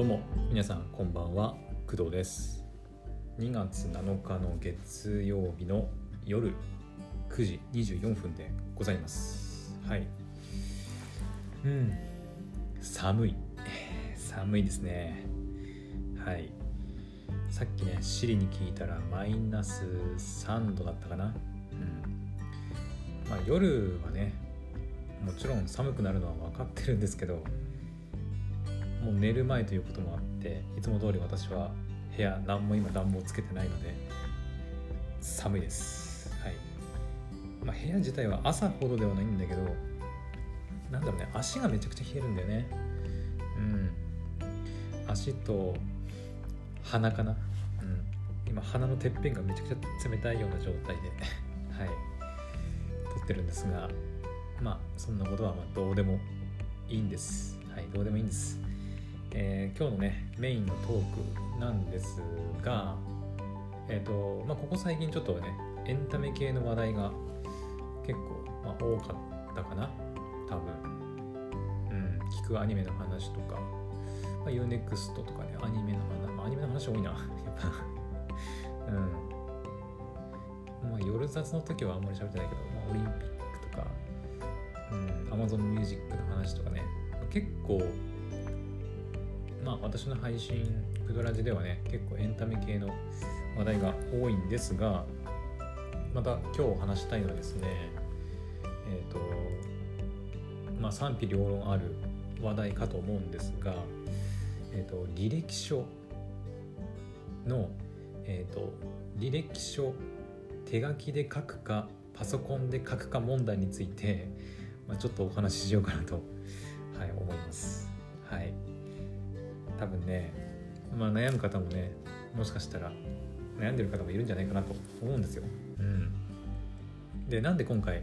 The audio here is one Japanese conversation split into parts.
どうも皆さんこんばんは、工藤です。2月7日の月曜日の夜9時24分でございます。はい、寒いですね。はい、さっきねシリに聞いたらマイナス3度だったかな。夜はねもちろん寒くなるのは分かってるんですけど、もう寝る前ということもあっていつも通り私は部屋何も今暖房つけてないので寒いです。はい、部屋自体は朝ほどではないんだけど、なんだろうね、足がめちゃくちゃ冷えるんだよね。足と鼻かな。今鼻のてっぺんがめちゃくちゃ冷たいような状態ではい撮ってるんですが、そんなことはどうでもいいんです。はい、どうでもいいんです。今日のねメインのトークなんですが、ここ最近ちょっとねエンタメ系の話題が結構、多かったかな、多分。聞くアニメの話とか、U-NEXT とかね、アニメの話多いなやっぱ夜雑の時はあんまり喋ってないけど、オリンピックとか、Amazon ミュージックの話とかね、結構私の配信クドラジではね結構エンタメ系の話題が多いんですが、また今日話したいのはですね、賛否両論ある話題かと思うんですが、履歴書の、履歴書手書きで書くかパソコンで書くか問題について、ちょっとお話ししようかなと、思います。多分ね、悩む方もね、もしかしたら悩んでる方もいるんじゃないかなと思うんですよ。で、なんで今回、い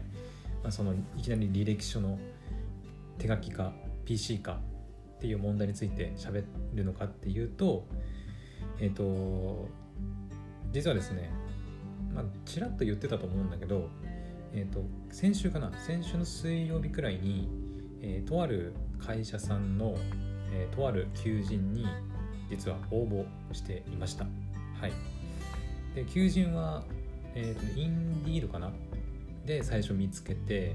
きなり履歴書の手書きか PC かっていう問題について喋るのかっていうと、実はですね、ちらっと言ってたと思うんだけど、先週の水曜日くらいに、とある会社さんのとある求人に実は応募していました。で、求人は、インディードかなで最初見つけて、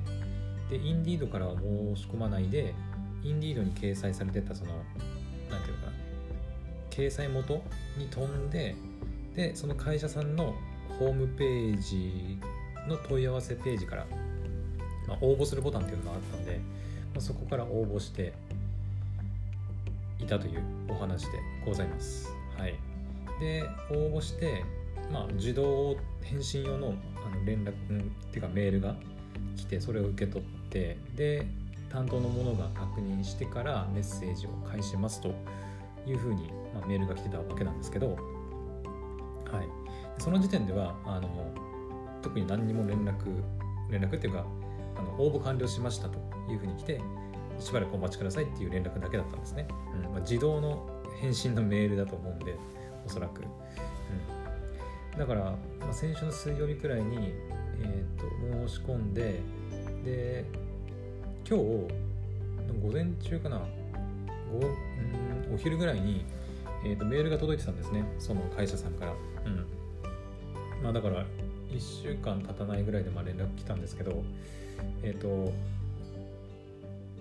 でインディードからは申し込まないで、インディードに掲載されてたそのなんていうかな、掲載元に飛んで、でその会社さんのホームページの問い合わせページから、応募するボタンっていうのがあったので、そこから応募していたというお話でございます。で応募して、自動返信用の連絡っていうかメールが来て、それを受け取って、で担当の者が確認してからメッセージを返しますというふうに、メールが来てたわけなんですけど、その時点では特に何にも連絡っていうか応募完了しましたというふうに来て、しばらくお待ちくださいっていう連絡だけだったんですね。自動の返信のメールだと思うんで、おそらく、だから、先週の水曜日くらいに、申し込んで、で今日午前中かな、お昼ぐらいに、メールが届いてたんですね、その会社さんから。だから1週間経たないぐらいで連絡来たんですけど、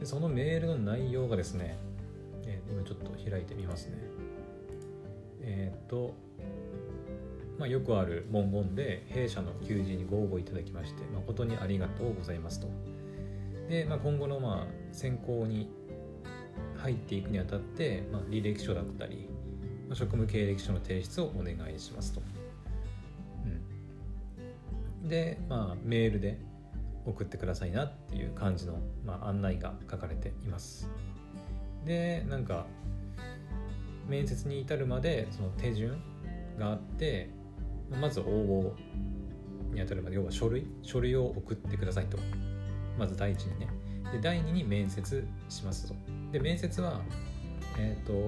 そのメールの内容がですね、今ちょっと開いてみますね。よくある文言で、弊社の求人にご応募いただきまして誠にありがとうございますと。で、今後の選考に入っていくにあたって、履歴書だったり、職務経歴書の提出をお願いしますと。で、メールで送ってくださいなっていう感じの、案内が書かれています。で、面接に至るまでその手順があって、まず応募にあたるまで、要は書類を送ってくださいと。まず第一にね。で第二に面接しますと。で面接は、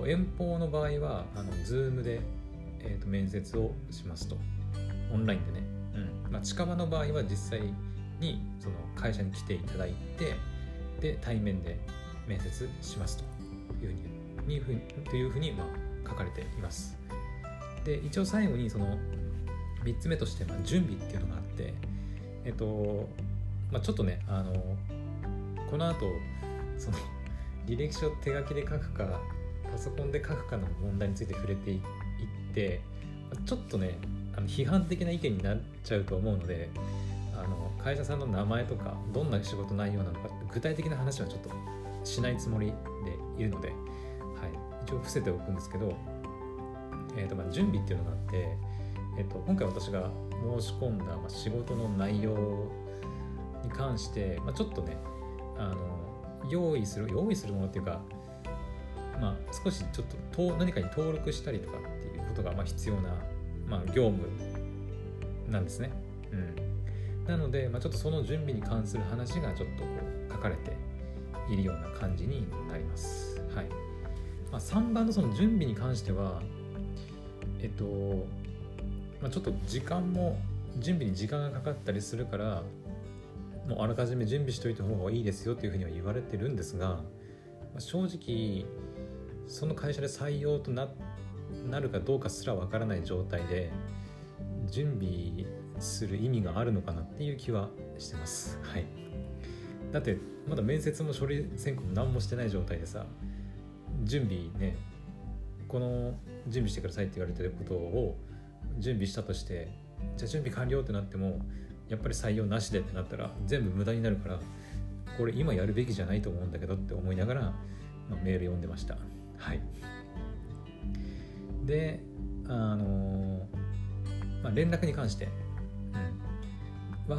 遠方の場合はZoom で、面接をしますと、オンラインでね。近場の場合は実際にその会社に来ていただいて、で対面で面接しますというふうににというふうに書かれています。で、一応最後にその3つ目として準備っていうのがあって、ちょっとねこの後その履歴書を手書きで書くかパソコンで書くかの問題について触れていってちょっとね批判的な意見になっちゃうと思うので会社さんの名前とかどんな仕事内容なのか具体的な話はちょっとしないつもりでいるので、はい、一応伏せておくんですけど、準備っていうのがあって、今回私が申し込んだ仕事の内容に関して、ちょっとね用意するものっていうか、少しちょっと何かに登録したりとかっていうことが必要な、業務なんですね。なので、ちょっとその準備に関する話がちょっとこう書かれているような感じになります。はい。3番のその準備に関しては、ちょっと時間も準備に時間がかかったりするから、もうあらかじめ準備しておいた方がいいですよというふうには言われてるんですが、正直その会社で採用と なるかどうかすらわからない状態で準備する意味があるのかなっていう気はしてます。はい。だってまだ面接も書類選考も何もしてない状態でさ、準備ね、この準備してくださいって言われてることを準備したとして、じゃあ準備完了ってなってもやっぱり採用なしでってなったら全部無駄になるから、これ今やるべきじゃないと思うんだけどって思いながら、メール読んでました。はい。で、連絡に関しては、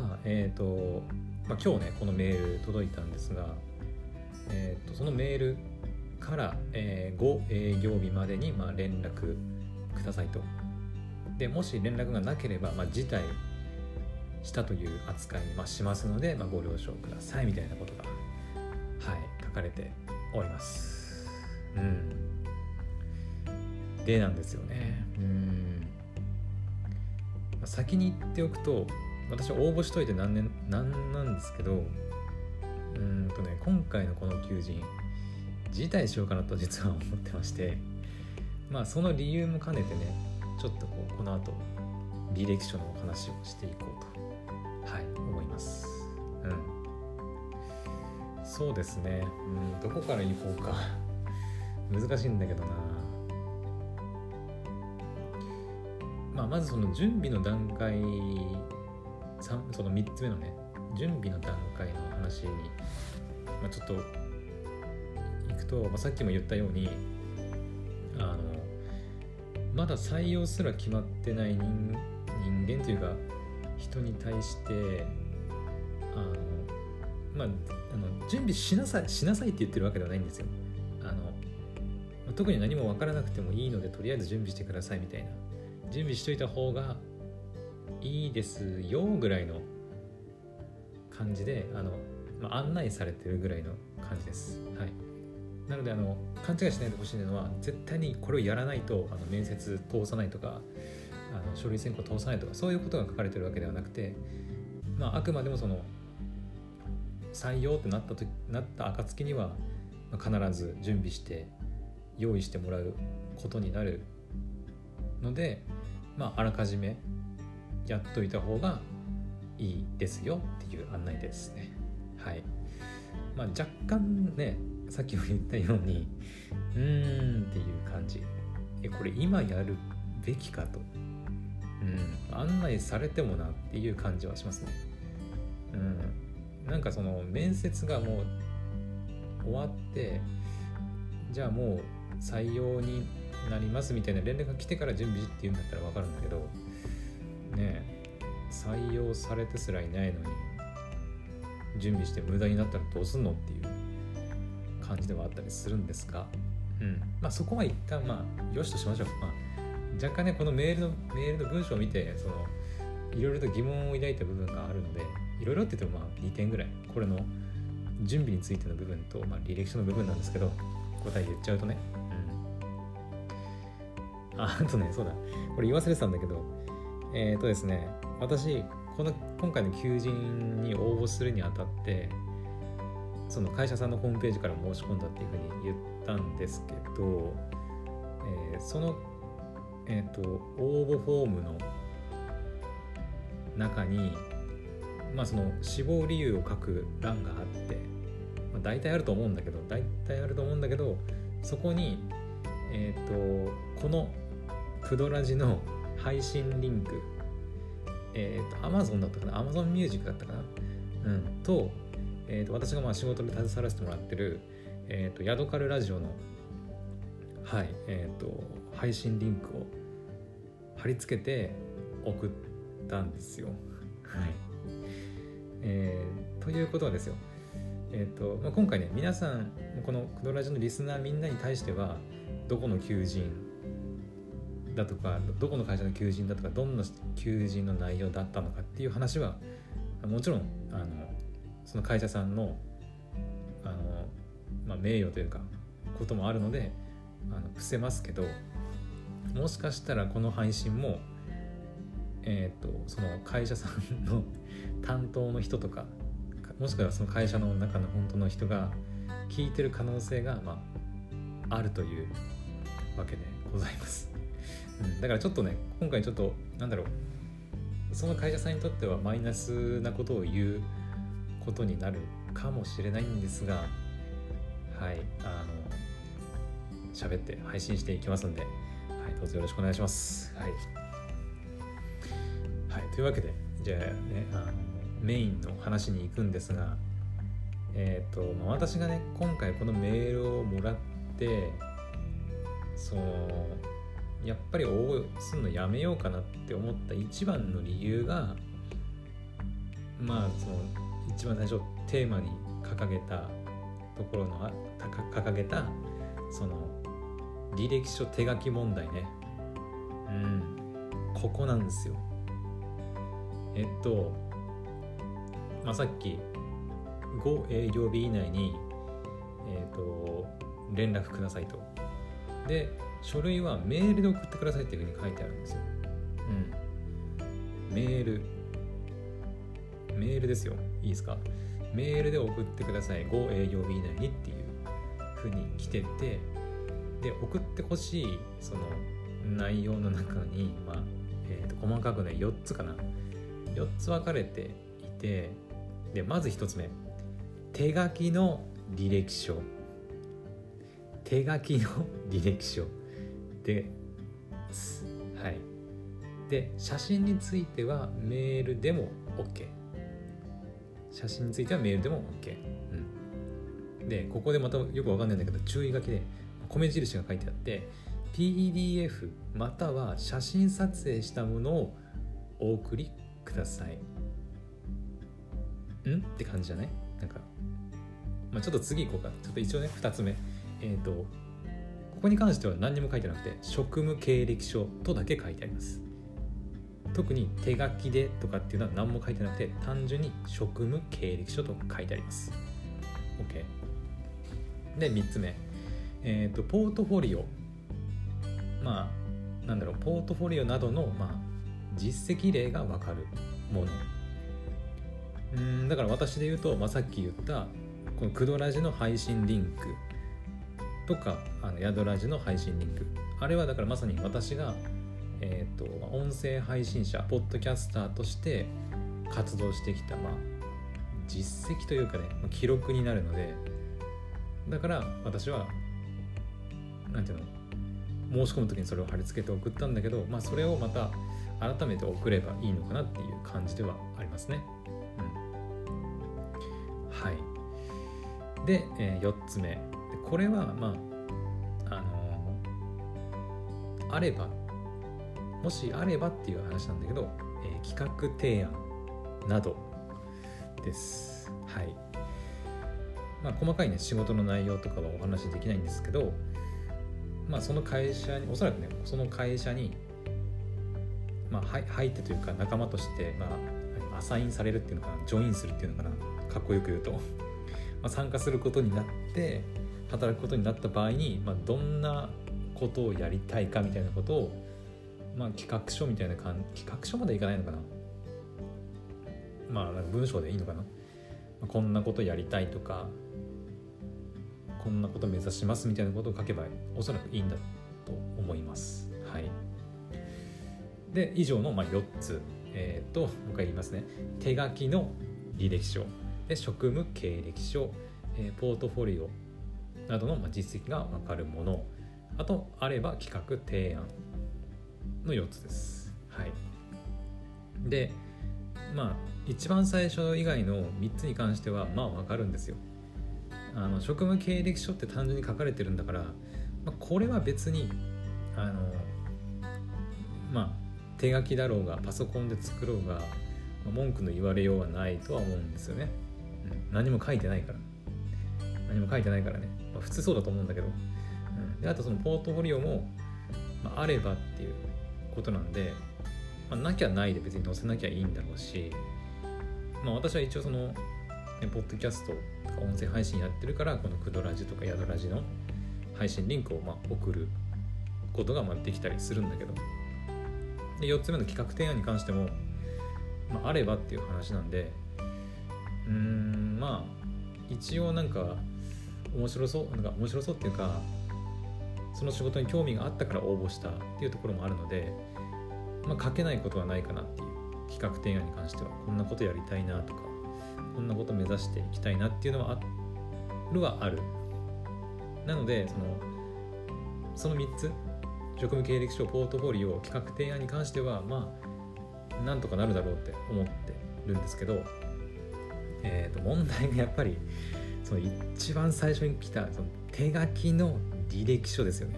今日ねこのメール届いたんですが、そのメールから、5営業日までに連絡くださいと。で、もし連絡がなければ、辞退したという扱いにしますので、ご了承くださいみたいなことが、書かれております。でなんですよね。先に言っておくと、私応募しといて何年なんですけど、今回のこの求人辞退しようかなと実は思ってまして、その理由も兼ねてね、ちょっとこの後履歴書のお話をしていこうと、思います。そうですね。どこから行こうか難しいんだけどな。まずその準備の段階、その3つ目のね準備の段階の話に、ちょっといくと、さっきも言ったようにまだ採用すら決まってない 人間というか人に対して準備しなさいって言ってるわけではないんですよ。特に何も分からなくてもいいのでとりあえず準備してくださいみたいな、準備しといた方がいいですよぐらいの感じで案内されてるぐらいの感じです。はい。なので勘違いしないでほしいのは、絶対にこれをやらないと面接通さないとか書類選考通さないとかそういうことが書かれてるわけではなくて、あくまでもその採用ってなった暁には必ず準備して用意してもらうことになるので、あらかじめやっといた方がいいですよっていう案内ですね。はい。若干ね、さっきも言ったようにっていう感じ。これ今やるべきかと。案内されてもなっていう感じはしますね。なんかその面接がもう終わって、じゃあもう採用になりますみたいな連絡が来てから準備っていうんだったら分かるんだけどね、採用されてすらいないのに準備して無駄になったらどうすんのっていう感じではあったりするんですが、そこは一旦よしとしましょう。若干ねこのメールの文章を見てそのいろいろと疑問を抱いた部分があるので、いろいろって言っても2点ぐらい、これの準備についての部分と履歴書の部分なんですけど、答え言っちゃうとね、そうだ。これ言わせてたんだけど、ですね、私今回の求人に応募するにあたって、その会社さんのホームページから申し込んだっていうふうに言ったんですけど、その、応募フォームの中に、その志望理由を書く欄があって、大体あると思うんだけど、そこに、このくどらじの配信リンク、Amazon だったかな、Amazon Music だったかな、と、私が仕事で携わらせてもらってる、ヤドカルラジオの、配信リンクを貼り付けて送ったんですよ。ということはですよ、今回ね、皆さんこのくどらじのリスナーみんなに対しては、どこの求人だとか、どこの会社の求人だとか、どんな求人の内容だったのかっていう話は、もちろんその会社さんの、名誉というかこともあるので伏せますけど、もしかしたらこの配信も、その会社さんの担当の人とか、もしくはその会社の中の本当の人が聞いてる可能性が、あるというわけでございます。だからちょっとね、今回ちょっとその会社さんにとってはマイナスなことを言うことになるかもしれないんですが、喋って配信していきますんで、どうぞよろしくお願いします。というわけで、じゃあね、メインの話に行くんですが、私がね、今回このメールをもらって、やっぱり応募するのやめようかなって思った一番の理由が、一番最初テーマに掲げたところのその履歴書手書き問題ね。ここなんですよ。さっき5営業日以内に、連絡くださいと。で、書類はメールで送ってくださいっていうふうに書いてあるんですよ。メールですよ。いいですか？メールで送ってください。5営業日以内にっていうふうに来てて、で、送ってほしいその内容の中に、細かくね、4つ分かれていて、で、まず1つ目、手書きの履歴書。です。で、写真についてはメールでも OK。で、ここでまたよく分かんないんだけど、注意書きで米印が書いてあって、PDF または写真撮影したものをお送りください。って感じじゃない？ちょっと次行こうか。ちょっと一応ね、2つ目。ここに関しては何にも書いてなくて、職務経歴書とだけ書いてあります。特に手書きでとかっていうのは何も書いてなくて、単純に職務経歴書と書いてあります。 OK で、3つ目、ポートフォリオ、ポートフォリオなどの、実績例が分かるもの。だから私で言うと、さっき言ったこのくどらじの配信リンクとか、ヤドラジの配信リンク、あれはだからまさに私が、音声配信者、ポッドキャスターとして活動してきた、実績というかね、記録になるので、だから私は申し込むときにそれを貼り付けて送ったんだけど、それをまた改めて送ればいいのかなっていう感じではありますね。で、4つ目。これはあれば、もしあればっていう話なんだけど、企画提案などです。細かいね、仕事の内容とかはお話できないんですけど、その会社に、おそらくね、その会社に入ってというか、仲間としてアサインされるっていうのかな、ジョインするっていうのかな、かっこよく言うと、参加することになって。働くことになった場合に、どんなことをやりたいかみたいなことを、企画書みたいな企画書までいかないのかな、文章でいいのかな、こんなことやりたいとか、こんなこと目指しますみたいなことを書けばおそらくいいんだと思います。はい。で、以上の4つ、もう一回言いますね。手書きの履歴書で、職務経歴書、ポートフォリオなどの実績が分かるもの、あとあれば企画提案の4つです。はい。で、一番最初以外の3つに関しては分かるんですよ。職務経歴書って単純に書かれてるんだから、これは別に手書きだろうがパソコンで作ろうが文句の言われようはないとは思うんですよね。何も書いてないからね、普通そうだと思うんだけど、で、あとそのポートフォリオも、あればっていうことなんで、なきゃないで別に載せなきゃいいんだろうし、私は一応その、ポッドキャストとか音声配信やってるから、このクドラジとかヤドラジの配信リンクを送ることができたりするんだけど、で、4つ目の企画提案に関しても、あればっていう話なんで、一応面白そうっていうか、その仕事に興味があったから応募したっていうところもあるので、書けないことはないかなっていう、企画提案に関してはこんなことやりたいなとか、こんなこと目指していきたいなっていうのはある。なのでその3つ、職務経歴書、ポートフォリオ、企画提案に関してはなんとかなるだろうって思ってるんですけど、問題がやっぱりその一番最初に来たその手書きの履歴書ですよね。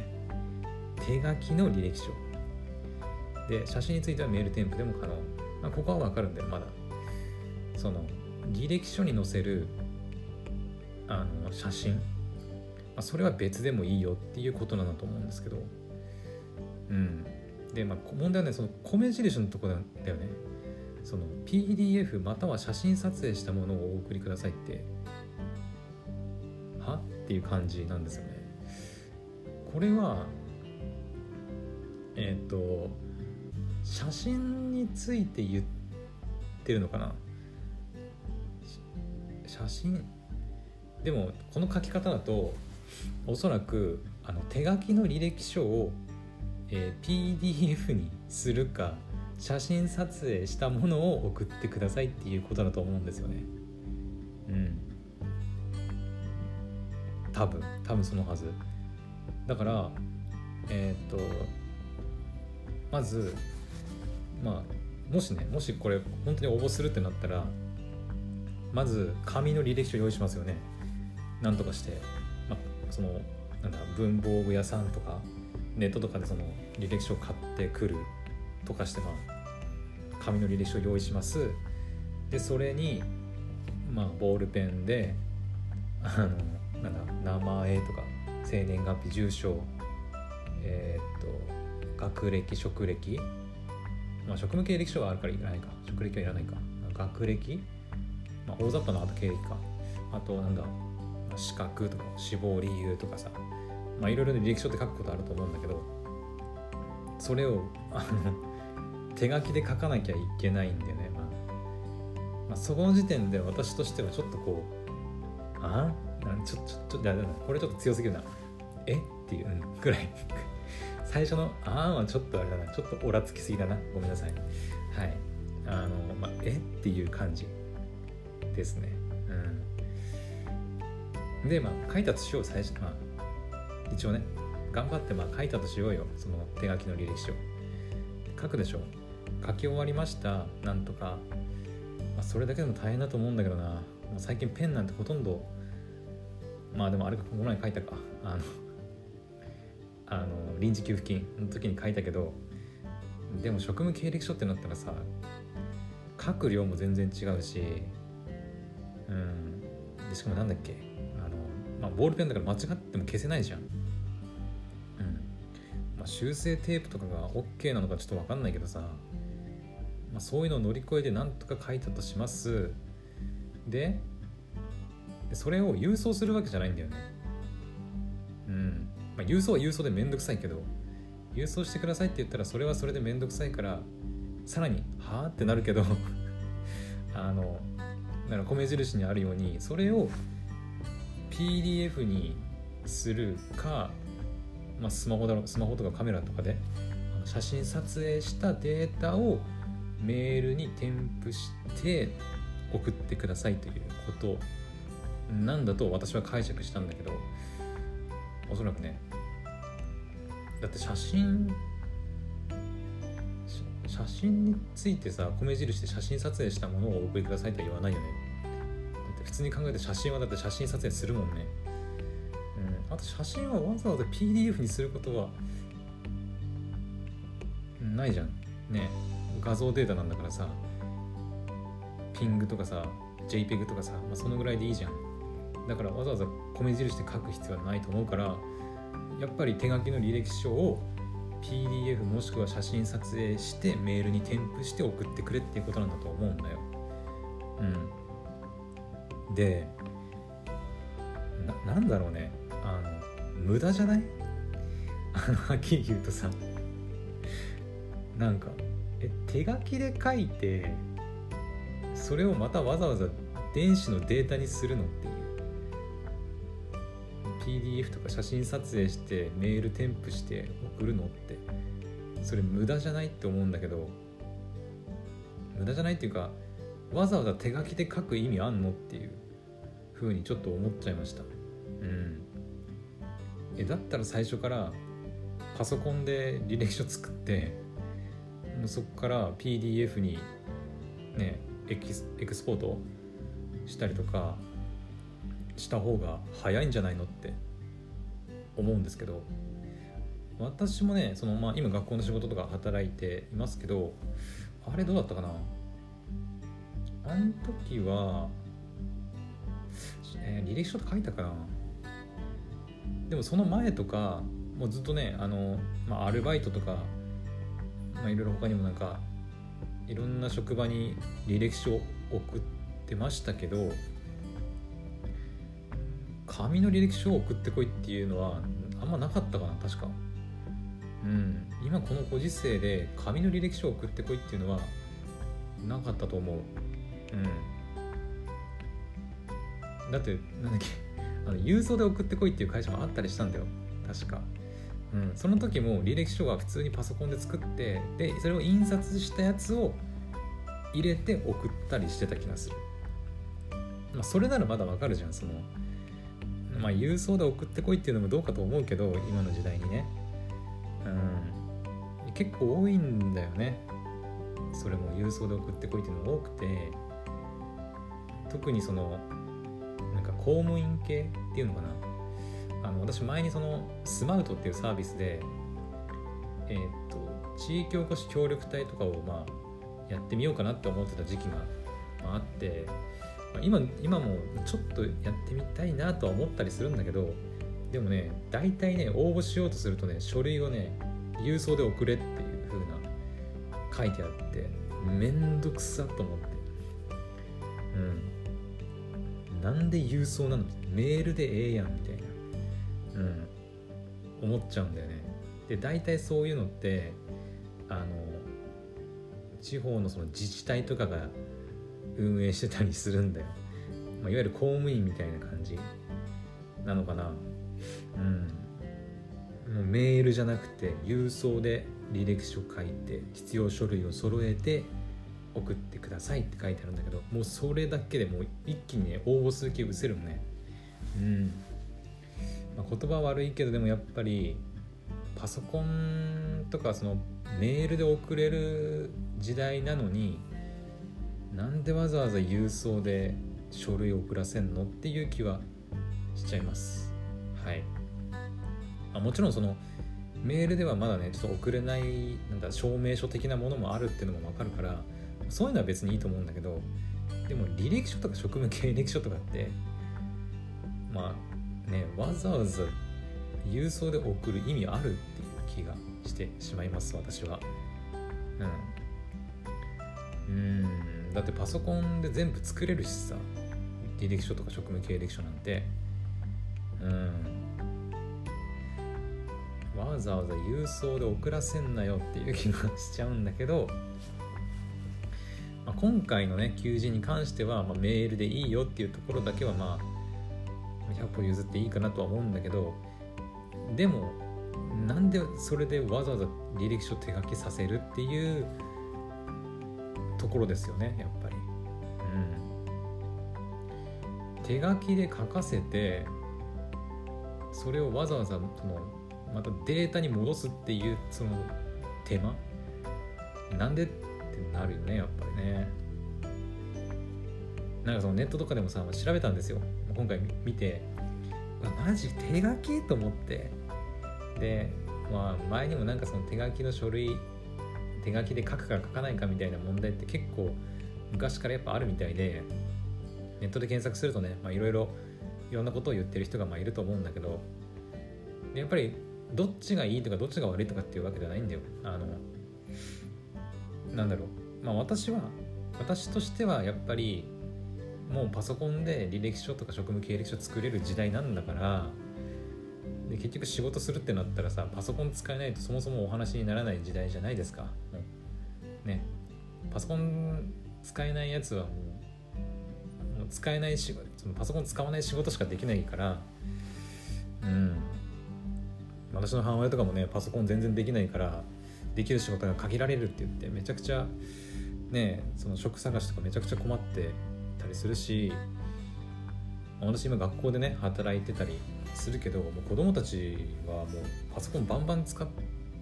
手書きの履歴書で、写真についてはメール添付でも可能、ここは分かるんで、まだその履歴書に載せる写真、それは別でもいいよっていうことなんだと思うんですけど、で、問題はその米印のところだよね。その PDF または写真撮影したものをお送りくださいってはっていう感じなんですよね。これは写真について言ってるのかな。写真でもこの書き方だと、おそらく手書きの履歴書を、PDF にするか、写真撮影したものを送ってくださいっていうことだと思うんですよね。多分そのはずだから、まず、もしこれ本当に応募するってなったら、まず紙の履歴書用意しますよね。なんとかして、文房具屋さんとかネットとかでその履歴書を買ってくるとかして、紙の履歴書を用意します。で、それに、ボールペンで名前とか生年月日、住所、学歴、職歴、職務経歴書はあるからいらないか、職歴はいらないか、学歴、大雑把な経歴か、あと資格とか志望理由とかさ、いろいろ履歴書って書くことあると思うんだけど、それを手書きで書かなきゃいけないんだよね。そこの時点で私としてはちょっとこう、これちょっと強すぎるな、っていうぐらい最初のはちょっとあれだな、ちょっとオラつきすぎだな、ごめんなさい。はい。っていう感じですね。で、書いたとしよう、最初、一応ね、頑張って書いたとしようよ、その手書きの履歴書。書くでしょ。書き終わりました、なんとか。それだけでも大変だと思うんだけどな。最近ペンなんてほとんど、でもあれか、この前書いたか。臨時給付金の時に書いたけど、でも職務経歴書ってなったらさ、書く量も全然違うし、で、しかもボールペンだから間違っても消せないじゃん。修正テープとかが OK なのかちょっと分かんないけどさ、そういうのを乗り越えてなんとか書いたとします。でそれを郵送するわけじゃないんだよね。郵送は郵送でめんどくさいけど、郵送してくださいって言ったらそれはそれでめんどくさいから、さらにはぁってなるけどだから米印にあるように、それを PDF にするか、まあ、スマホとかカメラとかで写真撮影したデータをメールに添付して送ってくださいということなんだと私は解釈したんだけど、おそらくね、だって写真についてさ、米印で写真撮影したものをお送りくださいとは言わないよね。だって普通に考えて写真はだって写真撮影するもんね。うん、あと写真はわざわざ PDF にすることはないじゃん。ね、画像データなんだからさ、PNG とかさ、JPEG とかさ、まあ、そのぐらいでいいじゃん。だからわざわざ米印で書く必要はないと思うから、やっぱり手書きの履歴書を PDF もしくは写真撮影してメールに添付して送ってくれっていうことなんだと思うんだよ。うん。で、なんだろうね、無駄じゃない？はっきり言うとさ、なんか手書きで書いてそれをまたわざわざ電子のデータにするのっていう、PDF とか写真撮影してメール添付して送るのってそれ無駄じゃないって思うんだけど、無駄じゃないっていうか、わざわざ手書きで書く意味あんのっていう風にちょっと思っちゃいました。だったら最初からパソコンで履歴書作って、もうそこから PDF にねエクスポートしたりとかした方が早いんじゃないのって思うんですけど、私もね、まあ、今学校の仕事とか働いていますけど、あれどうだったかな、あの時は、履歴書って書いたかな。でもその前とかもうずっとね、まあ、アルバイトとか、まあ、いろいろ他にもなんかいろんな職場に履歴書を送ってましたけど、紙の履歴書を送ってこいっていうのはあんまなかったかな、確か。今このご時世で紙の履歴書を送ってこいっていうのはなかったと思う。だって郵送で送ってこいっていう会社もあったりしたんだよ、確か。その時も履歴書は普通にパソコンで作って、でそれを印刷したやつを入れて送ったりしてた気がする。まあ、それならまだわかるじゃん。まあ、郵送で送ってこいっていうのもどうかと思うけど、今の時代にね、結構多いんだよね、それも。郵送で送ってこいっていうのが多くて、特になんか公務員系っていうのかな、私前にスマウトっていうサービスで、地域おこし協力隊とかをまあやってみようかなって思ってた時期があって、今もちょっとやってみたいなとは思ったりするんだけど、でもね、大体ね、応募しようとするとね、書類をね、郵送で送れっていう風な書いてあって、めんどくさと思って、なんで郵送なの、メールでええやんみたいな、思っちゃうんだよね。で、大体そういうのって地方の自治体とかが運営してたりするんだよ。まあ、いわゆる公務員みたいな感じなのかな。もうメールじゃなくて郵送で履歴書書いて必要書類を揃えて送ってくださいって書いてあるんだけど、もうそれだけでもう一気にね、応募する気失せるもんね。まあ、言葉悪いけど、でもやっぱりパソコンとかメールで送れる時代なのに、なんでわざわざ郵送で書類を送らせんのっていう気はしちゃいます。もちろんメールではまだね、ちょっと送れない、なんだ、証明書的なものもあるっていうのも分かるから、そういうのは別にいいと思うんだけど、でも履歴書とか職務経歴書とかってまあね、わざわざ郵送で送る意味あるっていう気がしてしまいます、私は。だってパソコンで全部作れるしさ、履歴書とか職務経歴書なんて、わざわざ郵送で送らせんなよっていう気がしちゃうんだけど、まあ、今回のね、求人に関しては、まあ、メールでいいよっていうところだけはまあ100歩譲っていいかなとは思うんだけど、でもなんでそれでわざわざ履歴書手書きさせるっていうところですよね、やっぱり、うん、手書きで書かせてそれをわざわざそのまたデータに戻すっていうその手間なんでってなるよね、やっぱりね。なんかそのネットとかでもさ調べたんですよ今回見て、マジ手書きと思って、で、まあ、前にもなんかその手書きの書類手書きで書くか書かないかみたいな問題って結構昔からやっぱあるみたいで、ネットで検索するとね、いろんなことを言ってる人がいると思うんだけど、やっぱりどっちがいいとかどっちが悪いとかっていうわけじゃないんだよ。私としてはやっぱりもうパソコンで履歴書とか職務経歴書作れる時代なんだから、で結局仕事するってなったらさパソコン使えないとそもそもお話にならない時代じゃないですか、ね、パソコン使えないやつはもう使えないし、そのパソコン使わない仕事しかできないから、うん、私の母親とかもねパソコン全然できないからできる仕事が限られるって言ってめちゃくちゃねその職探しとかめちゃくちゃ困ってたりするし、私今学校でね働いてたりするけど、もう子供たちはもうパソコンバンバン使っ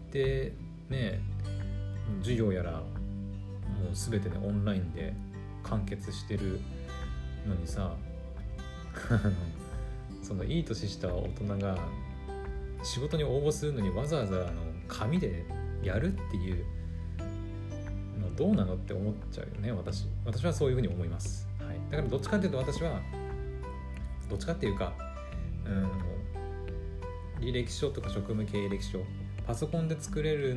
てね授業やらもう全てねオンラインで完結してるのにさそのいい年した大人が仕事に応募するのにわざわざ紙でやるっていうのどうなのって思っちゃうよね。私はそういうふうに思います、はい、だからどっちかっていうと私はどっちかっていうか、履歴書とか職務経歴書パソコンで作れて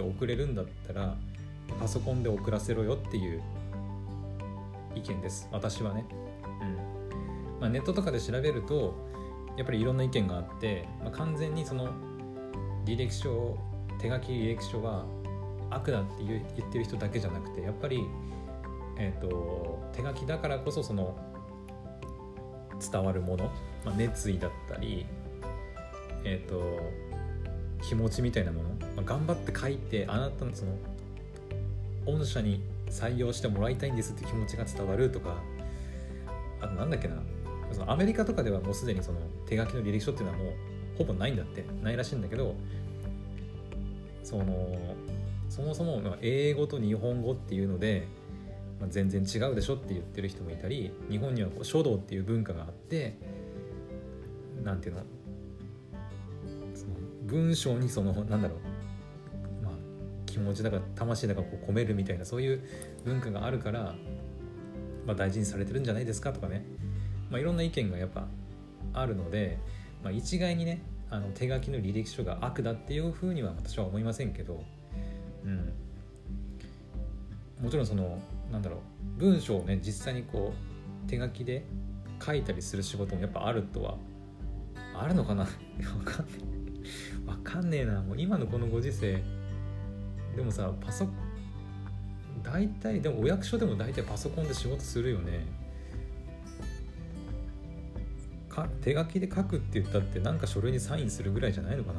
送れるんだったらパソコンで送らせろよっていう意見です、私はね、うん、ネットとかで調べるとやっぱりいろんな意見があって、完全にその履歴書を手書き履歴書は悪だって言ってる人だけじゃなくて、やっぱり、手書きだからこそその伝わるもの、熱意だったり、気持ちみたいなもの、頑張って書いてあなたのその御社に採用してもらいたいんですって気持ちが伝わるとか、あとなんだっけな、そのアメリカとかではもうすでにその手書きの履歴書っていうのはもうほぼないんだって、ないらしいんだけど、そもそも英語と日本語っていうので、全然違うでしょって言ってる人もいたり、日本には書道っていう文化があって、なんていうの、その文章にそのなんだろう、気持ちだか魂だかこう込めるみたいなそういう文化があるから、大事にされてるんじゃないですかとかね、いろんな意見がやっぱあるので、一概にね手書きの履歴書が悪だっていうふうには私は思いませんけど、うん、もちろんそのなんだろう文章をね実際にこう手書きで書いたりする仕事もやっぱあるとはあるのかなわかんねえなもう今のこのご時世でもさ大体でもお役所でも大体パソコンで仕事するよね。手書きで書くって言ったってなんか書類にサインするぐらいじゃないのか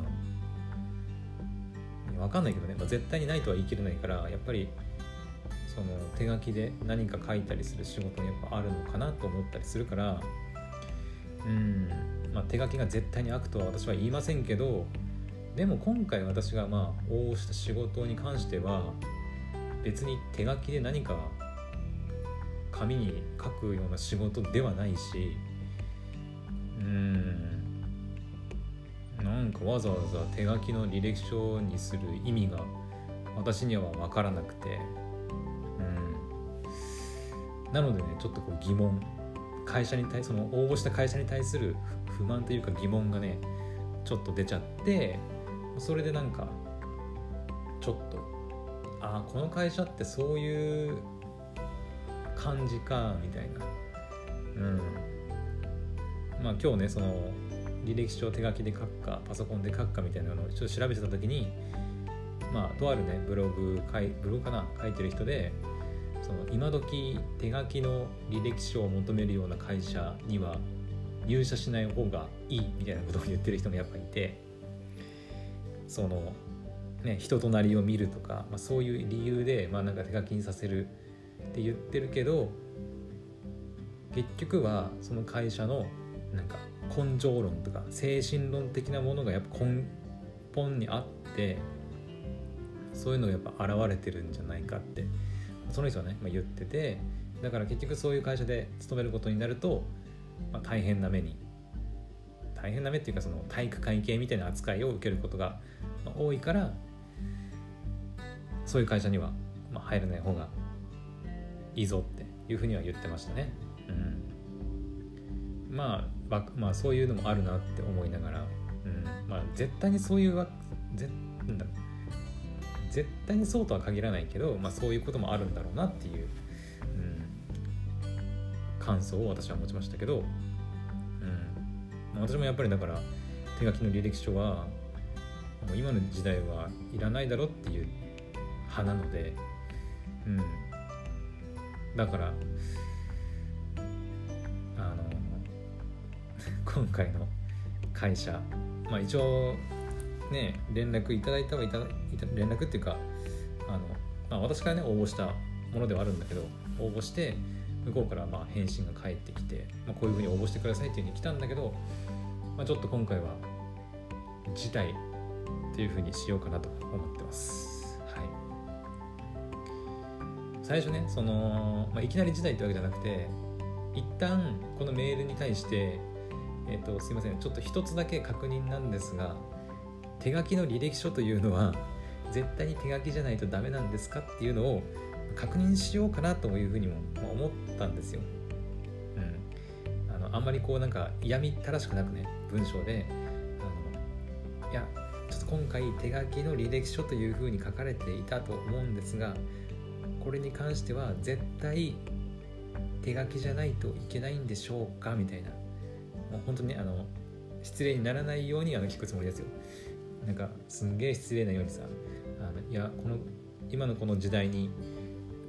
な、わかんないけどね、絶対にないとは言い切れないから、やっぱりその手書きで何か書いたりする仕事もやっぱあるのかなと思ったりするから、手書きが絶対に悪とは私は言いませんけど、でも今回私が応募した仕事に関しては別に手書きで何か紙に書くような仕事ではないし、なんかわざわざ手書きの履歴書にする意味が私には分からなくて、なのでねちょっとこう疑問、その応募した会社に対する不満というか疑問がねちょっと出ちゃって、それでなんかちょっとこの会社ってそういう感じかみたいな、今日ねその履歴書を手書きで書くかパソコンで書くかみたいなのをちょっと調べてた時に、とあるねブログ書いてる人で、その今時手書きの履歴書を求めるような会社には入社しない方がいいみたいなことを言ってる人もやっぱりいて、そのね、人となりを見るとか、まあ、そういう理由で、まあ、なんか手書きにさせるって言ってるけど、結局はその会社のなんか根性論とか精神論的なものがやっぱ根本にあって、そういうのがやっぱ現れてるんじゃないかってその人はね、まあ、言ってて、だから結局そういう会社で勤めることになると、まあ、大変な目っていうか、その体育会系みたいな扱いを受けることが多いから、そういう会社には入らない方がいいぞっていうふうには言ってましたね。うん、まあそういうのもあるなって思いながら、うん、まあ絶対にそういう絶対にそうとは限らないけど、まあ、そういうこともあるんだろうなっていう、うん、感想を私は持ちましたけど、うん、私もやっぱりだから手書きの履歴書はもう今の時代はいらないだろっていう派なので、うん、だから今回の会社、まあ一応ね、連絡っていうか、まあ、私からね応募したものではあるんだけど、応募して向こうからまあ返信が返ってきて、まあ、こういうふうに応募してくださいっていうふうに来たんだけど、まあ、ちょっと今回は辞退っていうふうにしようかなと思ってます。はい、最初ね、その、まあ、いきなり辞退ってわけじゃなくて、一旦このメールに対して、すいません、ちょっと一つだけ確認なんですが、手書きの履歴書というのは絶対に手書きじゃないとダメなんですかっていうのを確認しようかなというふうにも思ったんですよ。うん、あんまりこうなんか嫌みったらしくなくね、文章でいやちょっと今回手書きの履歴書というふうに書かれていたと思うんですが、これに関しては絶対手書きじゃないといけないんでしょうかみたいな、もう本当にね、失礼にならないように聞くつもりですよ。なんかすんげえ失礼なようにさ、いや今のこの時代に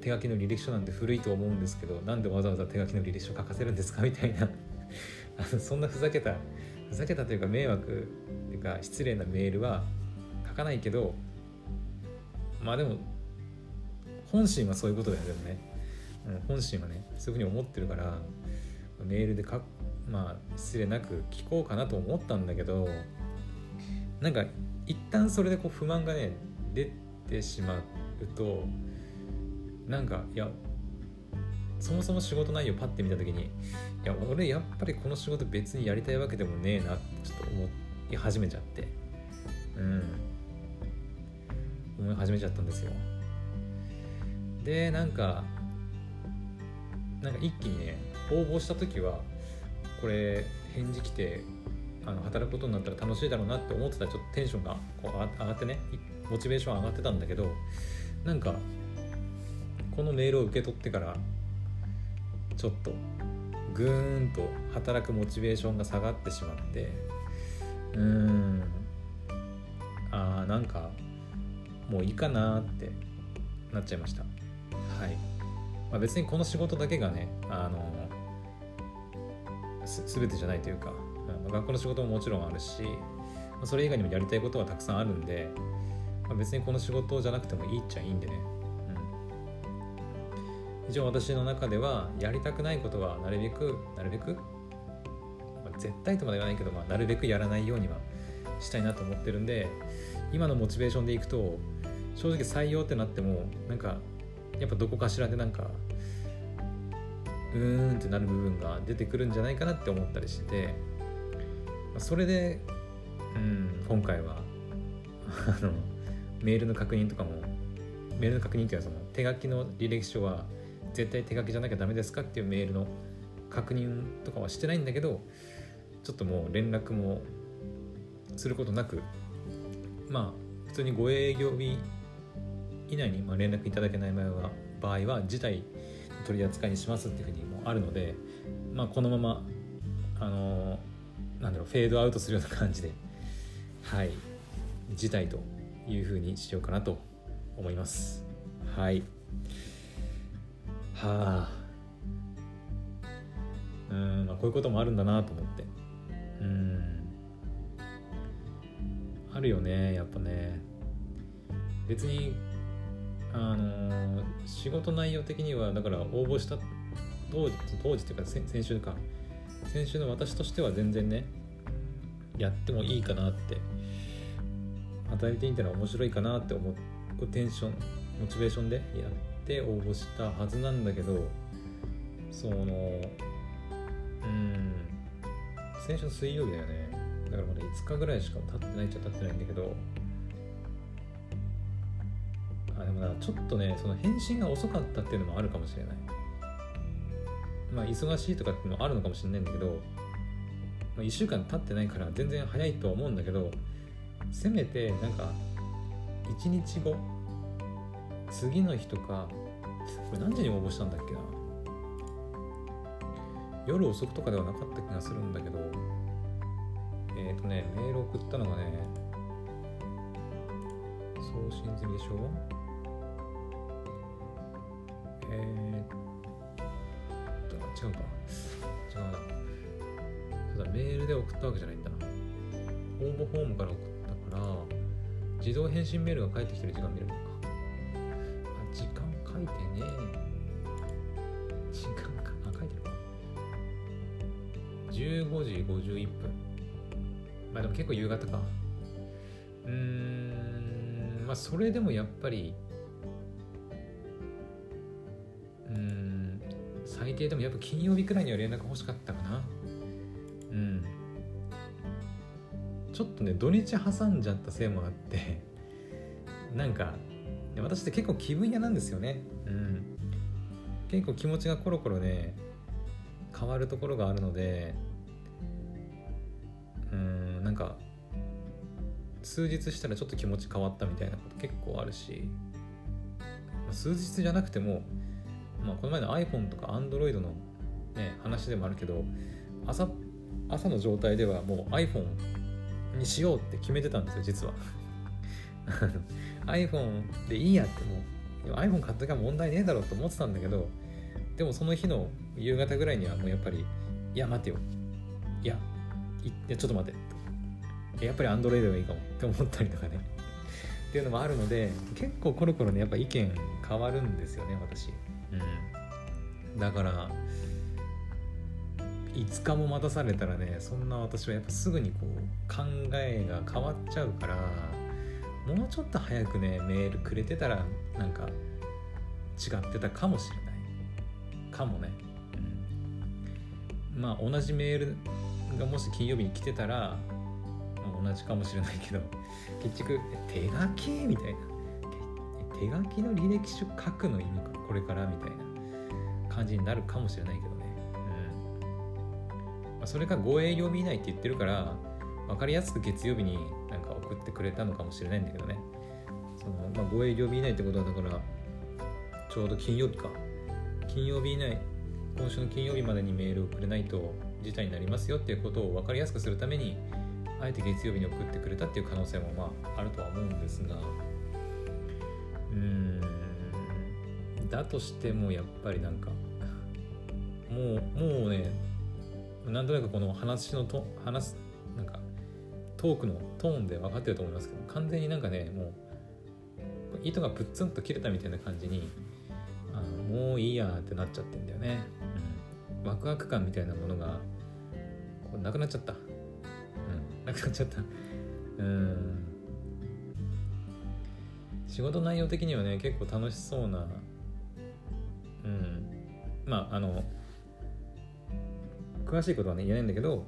手書きの履歴書なんて古いと思うんですけど、なんでわざわざ手書きの履歴書書かせるんですかみたいなそんなふざけたというか迷惑というか失礼なメールは書かないけど、まあでも本心はそういうことだよね。本心はねそういうふうに思ってるから、メールでまあ失礼なく聞こうかなと思ったんだけど、なんか一旦それでこう不満がね出てしまうと、なんかいやそもそも仕事内容パッて見た時に、いや俺やっぱりこの仕事別にやりたいわけでもねえなってちょっと思い始めちゃって、思い始めちゃったんですよ。でなんか一気にね応募した時はこれ返事来て働くことになったら楽しいだろうなって思ってたら、ちょっとテンションがこう上がってね、モチベーション上がってたんだけど、なんかこのメールを受け取ってからちょっとぐーんと働くモチベーションが下がってしまって、なんかもういいかなってなっちゃいました。はい、まあ、別にこの仕事だけがね全てじゃないというか、学校の仕事ももちろんあるし、それ以外にもやりたいことはたくさんあるんで、まあ、別にこの仕事じゃなくてもいいっちゃいいんでね、うん、一応私の中ではやりたくないことはなるべく、まあ、絶対とまでは言わないけど、まあ、なるべくやらないようにはしたいなと思ってるんで、今のモチベーションでいくと正直採用ってなっても、なんかやっぱどこかしらでなんかってなる部分が出てくるんじゃないかなって思ったりして、それで、今回はメールの確認というのは、その手書きの履歴書は絶対手書きじゃなきゃダメですかっていうメールの確認とかはしてないんだけど、ちょっともう連絡もすることなく、まあ普通にご営業日以内に連絡いただけない場合は辞退取り扱いにしますっていうふうにもあるので、まあこのままフェードアウトするような感じで、はい、辞退というふうにしようかなと思います。はい、はあ、まあこういうこともあるんだなと思って、あるよね、やっぱね。別に仕事内容的にはだから応募した当時っていうか先週の私としては全然ねやってもいいかなって、働いてみたら面白いかなって思うテンションモチベーションでやって応募したはずなんだけど、その先週の水曜日だよね。だからまだ5日ぐらいしか経ってないっちゃ経ってないんだけど、でもな、ちょっとねその返信が遅かったっていうのもあるかもしれない。まあ忙しいとかっていうのもあるのかもしれないんだけど、まあ、1週間経ってないから全然早いとは思うんだけど、せめてなんか1日後次の日とか、これ何時に応募したんだっけな、夜遅くとかではなかった気がするんだけど、メール送ったのがね、送信済みでしょ、違うな、そうだ、メールで送ったわけじゃないんだ、応募フォームから送ったから自動返信メールが返ってきてる時間見るのか、あ、時間書いてね、時間かな、書いてるか、15時51分、まあでも結構夕方か、まあそれでもやっぱり最低でもやっぱ金曜日くらいには連絡欲しかったかな。ちょっとね土日挟んじゃったせいもあってなんか私って結構気分屋なんですよね。結構気持ちがコロコロね変わるところがあるので、なんか数日したらちょっと気持ち変わったみたいなこと結構あるし、数日じゃなくても、まあ、この前の iPhone とか Android の、ね、話でもあるけど、 朝の状態ではもう iPhone にしようって決めてたんですよ実はiPhone でいいやって、もう iPhone 買っときゃ問題ねえだろうと思ってたんだけど、でもその日の夕方ぐらいにはもうやっぱりいや待てよ、いやちょっと待て、やっぱり Android がいいかもって思ったりとかねっていうのもあるので、結構コロコロねやっぱ意見変わるんですよね私。だから5日も待たされたらね、そんな私はやっぱすぐにこう考えが変わっちゃうから、もうちょっと早くねメールくれてたらなんか違ってたかもしれないかもね。まあ同じメールがもし金曜日に来てたら、まあ、同じかもしれないけど、結局手書きみたいな、手書きの履歴書書くの意味かこれからみたいな感じになるかもしれないけどね。それか5営業日以内って言ってるから分かりやすく月曜日になんか送ってくれたのかもしれないんだけどね。その、まあ、5営業日以内ってことはだからちょうど金曜日か、金曜日以内、今週の金曜日までにメールをくれないと事態になりますよっていうことを分かりやすくするためにあえて月曜日に送ってくれたっていう可能性もまああるとは思うんですが、だとしてもやっぱりなんかもうね、なんとなくこの話なんかトークのトーンで分かってると思いますけど、完全になんかねもう糸がプッツンと切れたみたいな感じに、もういいやってなっちゃってんだよね。ワクワク感みたいなものがこうなくなっちゃった。なくなっちゃった。仕事内容的にはね結構楽しそうな、まあ詳しいことはね言えないんだけど、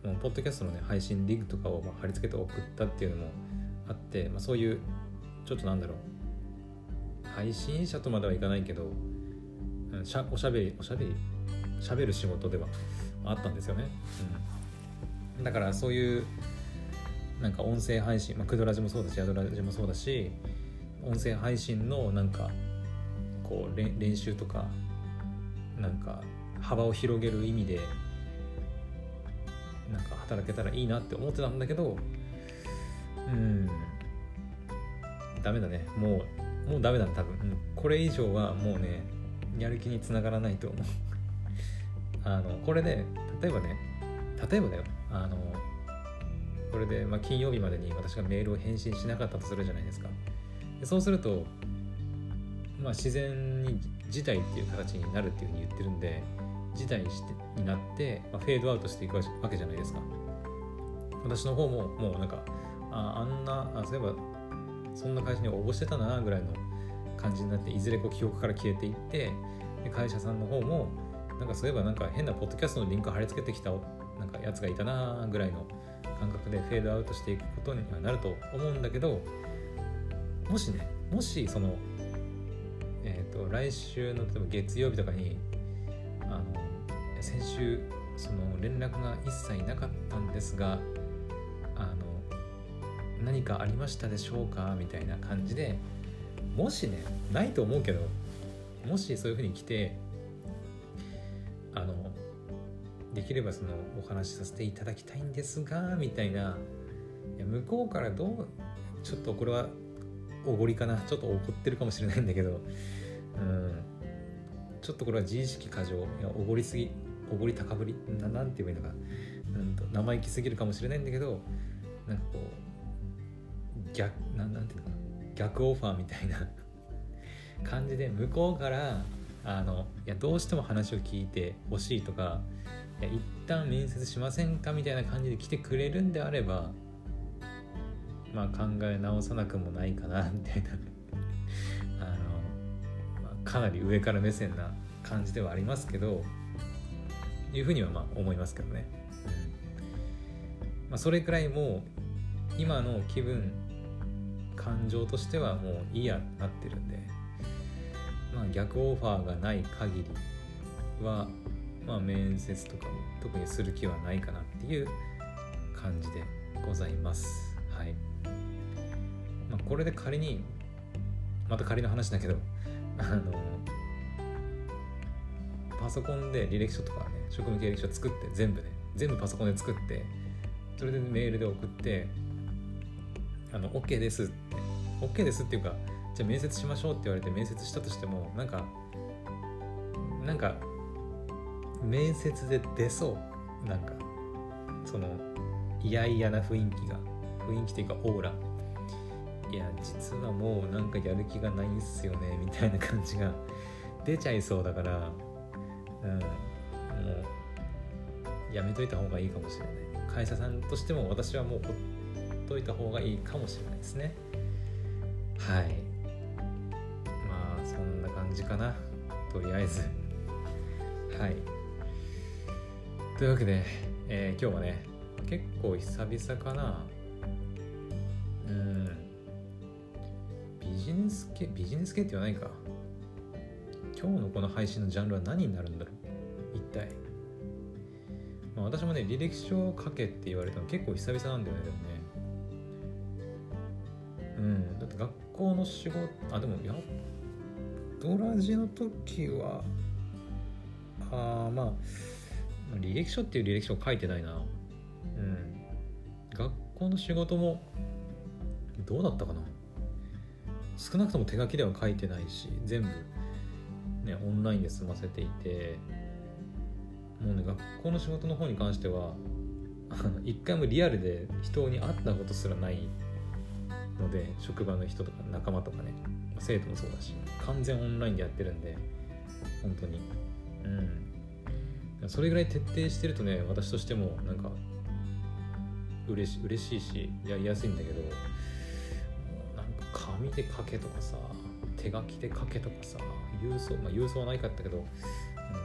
そのポッドキャストのね配信リンクとかを貼り付けて送ったっていうのもあって、まあ、そういうちょっとなんだろう、配信者とまではいかないけど、おしゃべる仕事ではあったんですよね。だからそういうなんか音声配信、まあ、クドラジもそうだしヤドラジもそうだし、音声配信のなんかこう練習とかなんか幅を広げる意味でなんか働けたらいいなって思ってたんだけど、ダメだね、もうダメだね多分、これ以上はもうねやる気につながらないと思うこれで例えばだよ、これで、金曜日までに私がメールを返信しなかったとするじゃないですか。でそうすると、自然に辞退っていう形になるっていうふうに言ってるんで、辞退になって、フェードアウトしていくわけじゃないですか。私の方ももうそういえばそんな会社に応募してたなぐらいの感じになって、いずれ記憶から消えていって、で会社さんの方もそういえば変なポッドキャストのリンク貼り付けてきたやつがいたなぐらいの感覚でフェードアウトしていくことにはなると思うんだけど、もしその来週の例えば月曜日とかに先週その連絡が一切なかったんですが何かありましたでしょうかみたいな感じで、もしないと思うけど、もしそういう風に来てできればそのお話しさせていただきたいんですがみたいな、向こうからちょっとこれはおごりかな、ちょっと怒ってるかもしれないんだけど、ちょっとこれは自意識過剰、おごりすぎ、おごり高ぶりなんて言えばいいのか、生意気すぎるかもしれないんだけど、逆オファーみたいな感じで、向こうからどうしても話を聞いてほしいとか、一旦面接しませんかみたいな感じで来てくれるんであれば、考え直さなくもないかなみたいなかなり上から目線な感じではありますけど、いうふうには思いますけどね。それくらいもう今の気分感情としてはもういいやなってるんで、逆オファーがない限りは面接とかも特にする気はないかなっていう感じでございます。はい。これで仮にまた仮の話だけどパソコンで履歴書とか職務経歴書作って全部パソコンで作って、それでメールで送って、OK ですって OK ですっていうか、じゃあ面接しましょうって言われて面接したとしても、なんか面接で出そう、その嫌々な雰囲気っていうかオーラ、いや実はもうやる気がないんすよねみたいな感じが出ちゃいそうだから、もうやめといた方がいいかもしれない。会社さんとしても私はもうほっといた方がいいかもしれないですね。はい。そんな感じかな、とりあえず。はい。というわけで、今日は結構久々かな。ビジネス系って言わないか。今日のこの配信のジャンルは何になるんだろう、一体。私も履歴書を書けって言われたの結構久々なんだよね。だって学校の仕事、でもドラジの時は履歴書っていう履歴書を書いてないな。学校の仕事もどうだったかな。少なくとも手書きでは書いてないし、全部オンラインで済ませていて、もう学校の仕事の方に関しては一回もリアルで人に会ったことすらないので、職場の人とか仲間とか生徒もそうだし、完全オンラインでやってるんで、本当にそれぐらい徹底してると私としても嬉しいし、やりやすいんだけど、紙で書けとかさ、手書きで書けとかさ、郵送はないかったけど、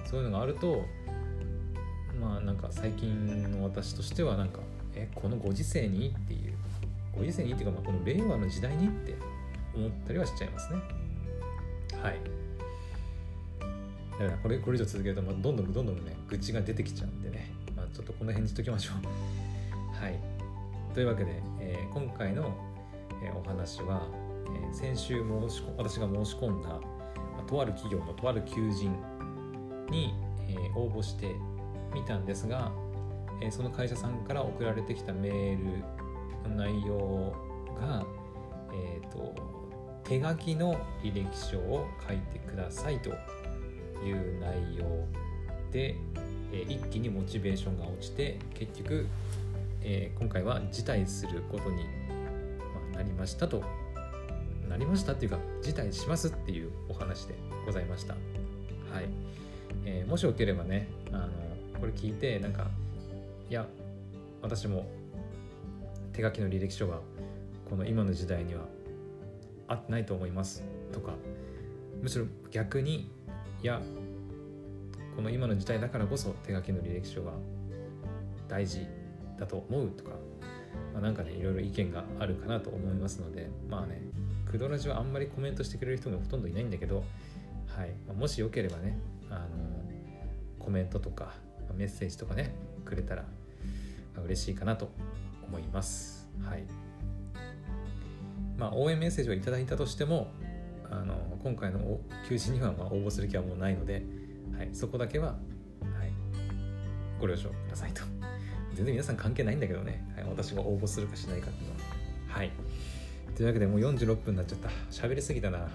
そういうのがあると、最近の私としてはこのご時世にっていうか、この令和の時代にって思ったりはしちゃいますね。はい。だからこれ以上続けるとどんどん愚痴が出てきちゃうんでちょっとこの辺にしときましょうはい。というわけで、今回のお話は、先週私が申し込んだとある企業のとある求人に、応募してみたんですが、その会社さんから送られてきたメールの内容が、手書きの履歴書を書いてくださいという内容で、一気にモチベーションが落ちて結局、今回は辞退することになりましたっていうか辞退しますっていうお話でございました。はい。もしよければねこれ聞いてなんかいや私も手書きの履歴書がこの今の時代には合ってないと思いますとか、むしろ逆にいやこの今の時代だからこそ手書きの履歴書が大事だと思うとか、なんかねいろいろ意見があるかなと思いますので、まあねクドラジはあんまりコメントしてくれる人もほとんどいないんだけど、はい、もしよければねコメントとかメッセージとかねくれたら嬉しいかなと思います。はい。まあ応援メッセージをいただいたとしても今回の休止には応募する気はもうないので、はい、そこだけは、はい、ご了承くださいと。全然皆さん関係ないんだけどね、はい、私が応募するかしないかっていうのは。はい。というわけでもう46分になっちゃった。喋りすぎたな。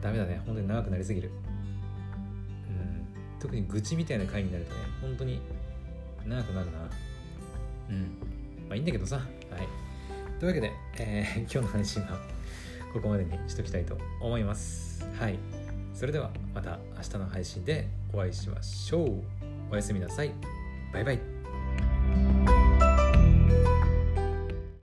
ダメだね。本当に長くなりすぎる。特に愚痴みたいな回になるとね、本当に長くなるな。まあいいんだけどさ。はい。というわけで、今日の配信はここまでにしときたいと思います。はい。それではまた明日の配信でお会いしましょう。おやすみなさい。バイバイ。